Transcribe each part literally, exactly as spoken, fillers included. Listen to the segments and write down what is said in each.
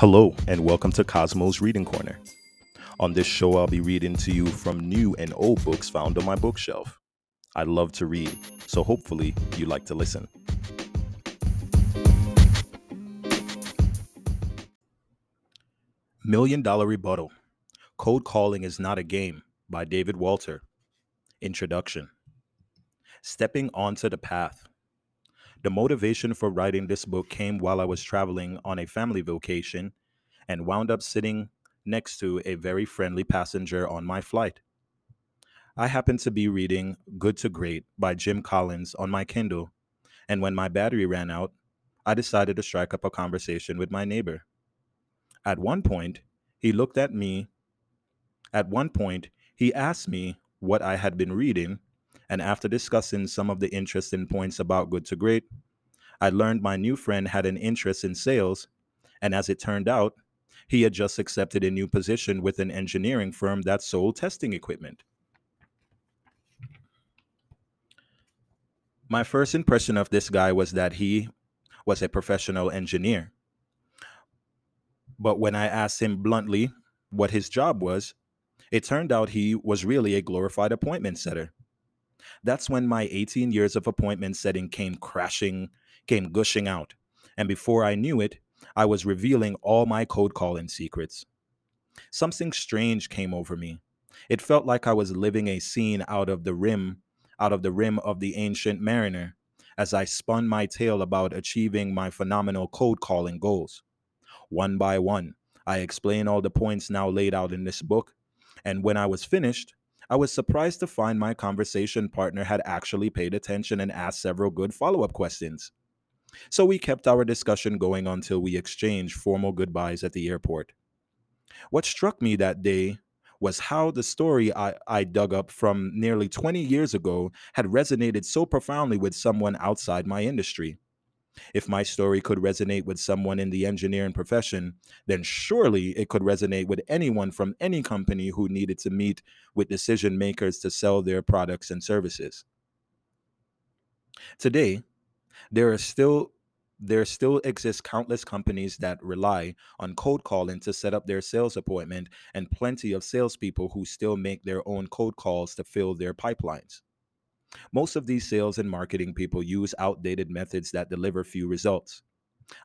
Hello, and welcome to Cosmo's Reading Corner. On this show, I'll be reading to you from new and old books found on my bookshelf. I love to read, so hopefully you like to listen. Million Dollar Rebuttal. Cold Calling is Not a Game by David Walter. Introduction. Stepping onto the path. The motivation for writing this book came while I was traveling on a family vacation and wound up sitting next to a very friendly passenger on my flight. I happened to be reading Good to Great by Jim Collins on my Kindle, and when my battery ran out, I decided to strike up a conversation with my neighbor. At one point, he looked at me. At one point, he asked me what I had been reading. And after discussing some of the interesting points about Good to Great, I learned my new friend had an interest in sales, and as it turned out, he had just accepted a new position with an engineering firm that sold testing equipment. My first impression of this guy was that he was a professional engineer. But when I asked him bluntly what his job was, it turned out he was really a glorified appointment setter. That's when my eighteen years of appointment setting came crashing, came gushing out. And before I knew it, I was revealing all my cold calling secrets. Something strange came over me. It felt like I was living a scene out of the rim, out of the rim of the Ancient Mariner, as I spun my tale about achieving my phenomenal cold calling goals. One by one, I explained all the points now laid out in this book, and when I was finished, I was surprised to find my conversation partner had actually paid attention and asked several good follow-up questions. So we kept our discussion going until we exchanged formal goodbyes at the airport. What struck me that day was how the story I, I dug up from nearly twenty years ago had resonated so profoundly with someone outside my industry. If my story could resonate with someone in the engineering profession, then surely it could resonate with anyone from any company who needed to meet with decision makers to sell their products and services. Today, there are still there still exist countless companies that rely on cold calling to set up their sales appointment, and plenty of salespeople who still make their own cold calls to fill their pipelines. Most of these sales and marketing people use outdated methods that deliver few results.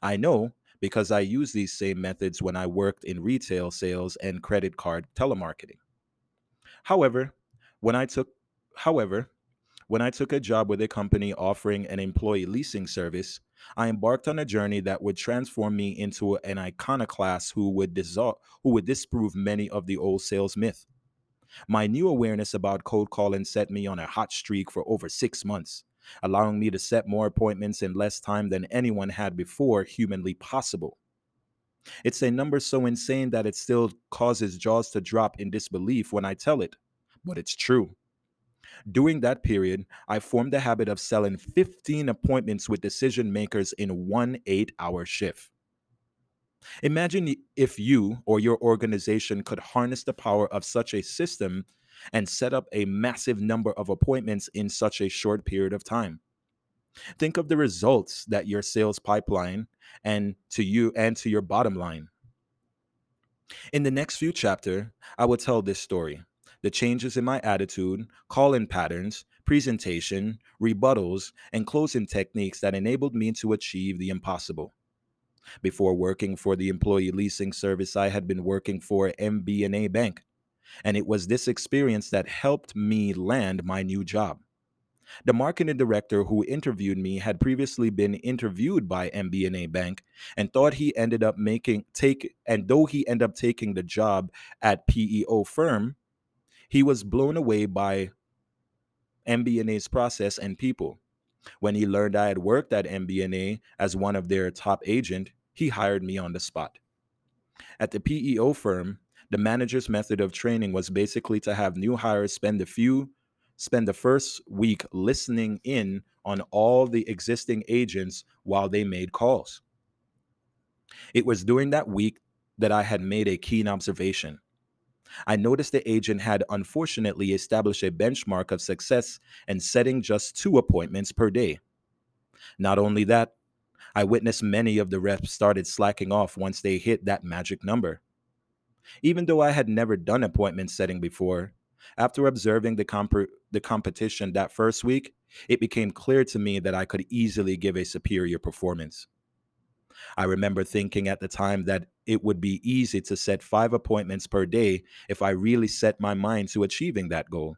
I know because I used these same methods when I worked in retail sales and credit card telemarketing. However, when I took, however, when I took a job with a company offering an employee leasing service, I embarked on a journey that would transform me into an iconoclast who would dissolve, who would disprove many of the old sales myths. My new awareness about cold calling set me on a hot streak for over six months, allowing me to set more appointments in less time than anyone had before humanly possible. It's a number so insane that it still causes jaws to drop in disbelief when I tell it, but it's true. During that period, I formed the habit of selling fifteen appointments with decision makers in one eight-hour shift. Imagine if you or your organization could harness the power of such a system and set up a massive number of appointments in such a short period of time. Think of the results that your sales pipeline and to you and to your bottom line. In the next few chapters, I will tell this story, the changes in my attitude, call-in patterns, presentation, rebuttals, and closing techniques that enabled me to achieve the impossible. Before working for the employee leasing service, I had been working for M B N A Bank, and it was this experience that helped me land my new job. The marketing director who interviewed me had previously been interviewed by M B N A Bank and thought he ended up making take and though he ended up taking the job at P E O firm, he was blown away by M B N A's process and people. When he learned I had worked at M B N A as one of their top agents, he hired me on the spot. At the P E O firm, the manager's method of training was basically to have new hires spend the few, spend the first week listening in on all the existing agents while they made calls. It was during that week that I had made a keen observation. I noticed the agent had unfortunately established a benchmark of success in setting just two appointments per day. Not only that, I witnessed many of the reps started slacking off once they hit that magic number. Even though I had never done appointment setting before, after observing the, comp the competition that first week, it became clear to me that I could easily give a superior performance. I remember thinking at the time that it would be easy to set five appointments per day if I really set my mind to achieving that goal.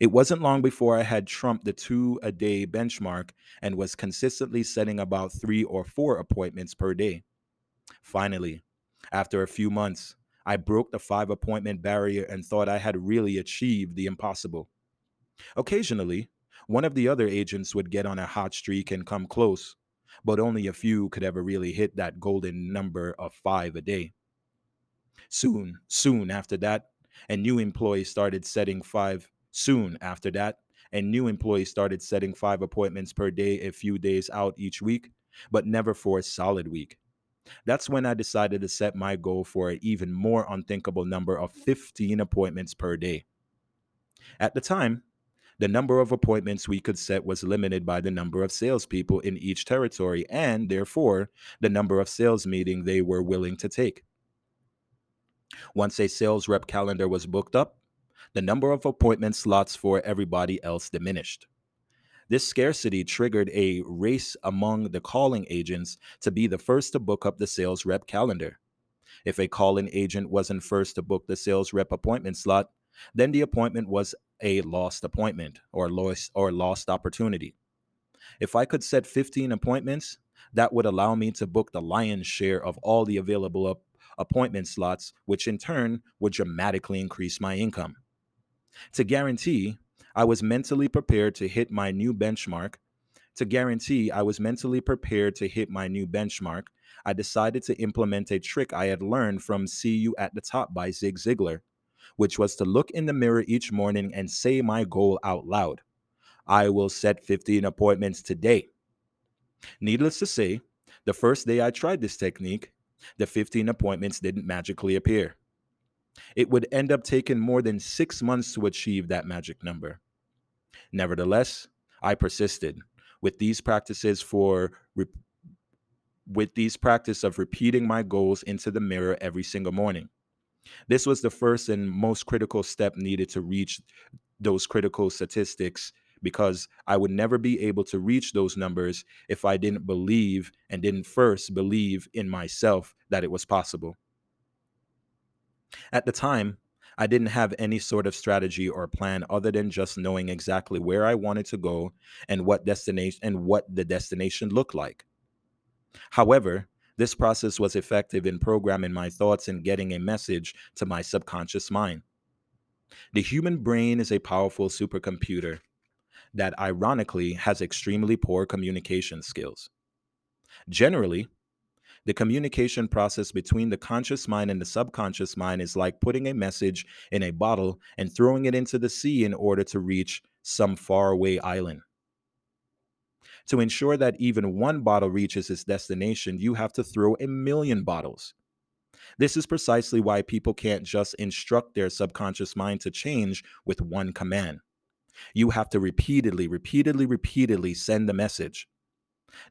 It wasn't long before I had trumped the two-a-day benchmark and was consistently setting about three or four appointments per day. Finally, after a few months, I broke the five-appointment barrier and thought I had really achieved the impossible. Occasionally, one of the other agents would get on a hot streak and come close, but only a few could ever really hit that golden number of five a day. Soon, soon after that, a new employee started setting five. Soon after that, a new employee started setting five appointments per day a few days out each week, but never for a solid week. That's when I decided to set my goal for an even more unthinkable number of fifteen appointments per day. At the time, the number of appointments we could set was limited by the number of salespeople in each territory and, therefore, the number of sales meetings they were willing to take. Once a sales rep calendar was booked up, the number of appointment slots for everybody else diminished. This scarcity triggered a race among the calling agents to be the first to book up the sales rep calendar. If a calling agent wasn't first to book the sales rep appointment slot, then the appointment was a lost appointment or lost, or lost opportunity. If I could set fifteen appointments, that would allow me to book the lion's share of all the available appointment slots, which in turn would dramatically increase my income. To guarantee, I was mentally prepared to hit my new benchmark. To guarantee I was mentally prepared to hit my new benchmark, I decided to implement a trick I had learned from See You at the Top by Zig Ziglar, which was to look in the mirror each morning and say my goal out loud. I will set fifteen appointments today. Needless to say, the first day I tried this technique, the fifteen appointments didn't magically appear. It would end up taking more than six months to achieve that magic number. Nevertheless, I persisted with these practices for with these practice of repeating my goals into the mirror every single morning. This was the first and most critical step needed to reach those critical statistics, because I would never be able to reach those numbers if I didn't believe and didn't first believe in myself that it was possible. At the time, I didn't have any sort of strategy or plan other than just knowing exactly where I wanted to go and what destination and what the destination looked like. However, this process was effective in programming my thoughts and getting a message to my subconscious mind. The human brain is a powerful supercomputer that ironically has extremely poor communication skills. Generally, the communication process between the conscious mind and the subconscious mind is like putting a message in a bottle and throwing it into the sea in order to reach some faraway island. To ensure that even one bottle reaches its destination, you have to throw a million bottles. This is precisely why people can't just instruct their subconscious mind to change with one command. You have to repeatedly, repeatedly, repeatedly send the message.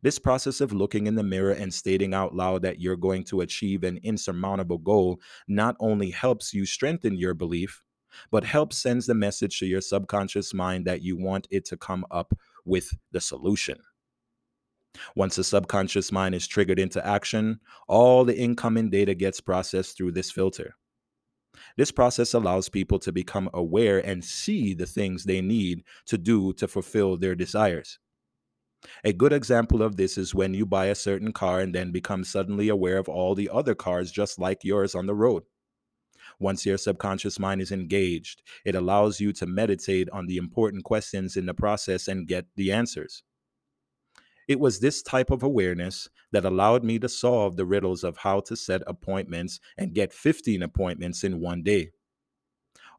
This process of looking in the mirror and stating out loud that you're going to achieve an insurmountable goal not only helps you strengthen your belief, but helps send the message to your subconscious mind that you want it to come up with the solution. Once the subconscious mind is triggered into action, all the incoming data gets processed through this filter. This process allows people to become aware and see the things they need to do to fulfill their desires. A good example of this is when you buy a certain car and then become suddenly aware of all the other cars just like yours on the road. Once your subconscious mind is engaged, it allows you to meditate on the important questions in the process and get the answers. It was this type of awareness that allowed me to solve the riddles of how to set appointments and get fifteen appointments in one day.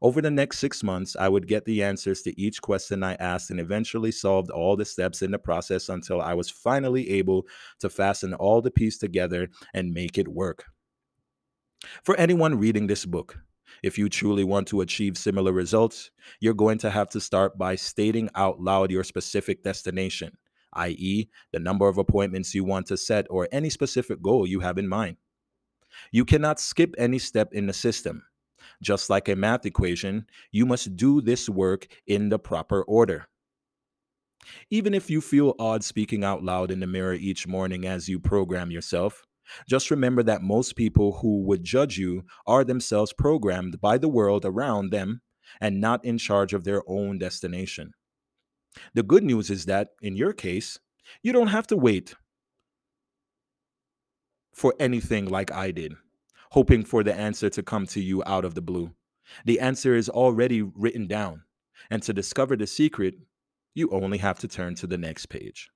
Over the next six months, I would get the answers to each question I asked and eventually solved all the steps in the process until I was finally able to fasten all the pieces together and make it work. For anyone reading this book, if you truly want to achieve similar results, you're going to have to start by stating out loud your specific destination, that is the number of appointments you want to set or any specific goal you have in mind. You cannot skip any step in the system. Just like a math equation, you must do this work in the proper order. Even if you feel odd speaking out loud in the mirror each morning as you program yourself, just remember that most people who would judge you are themselves programmed by the world around them and not in charge of their own destination. The good news is that, in your case, you don't have to wait for anything like I did, hoping for the answer to come to you out of the blue. The answer is already written down, and to discover the secret, you only have to turn to the next page.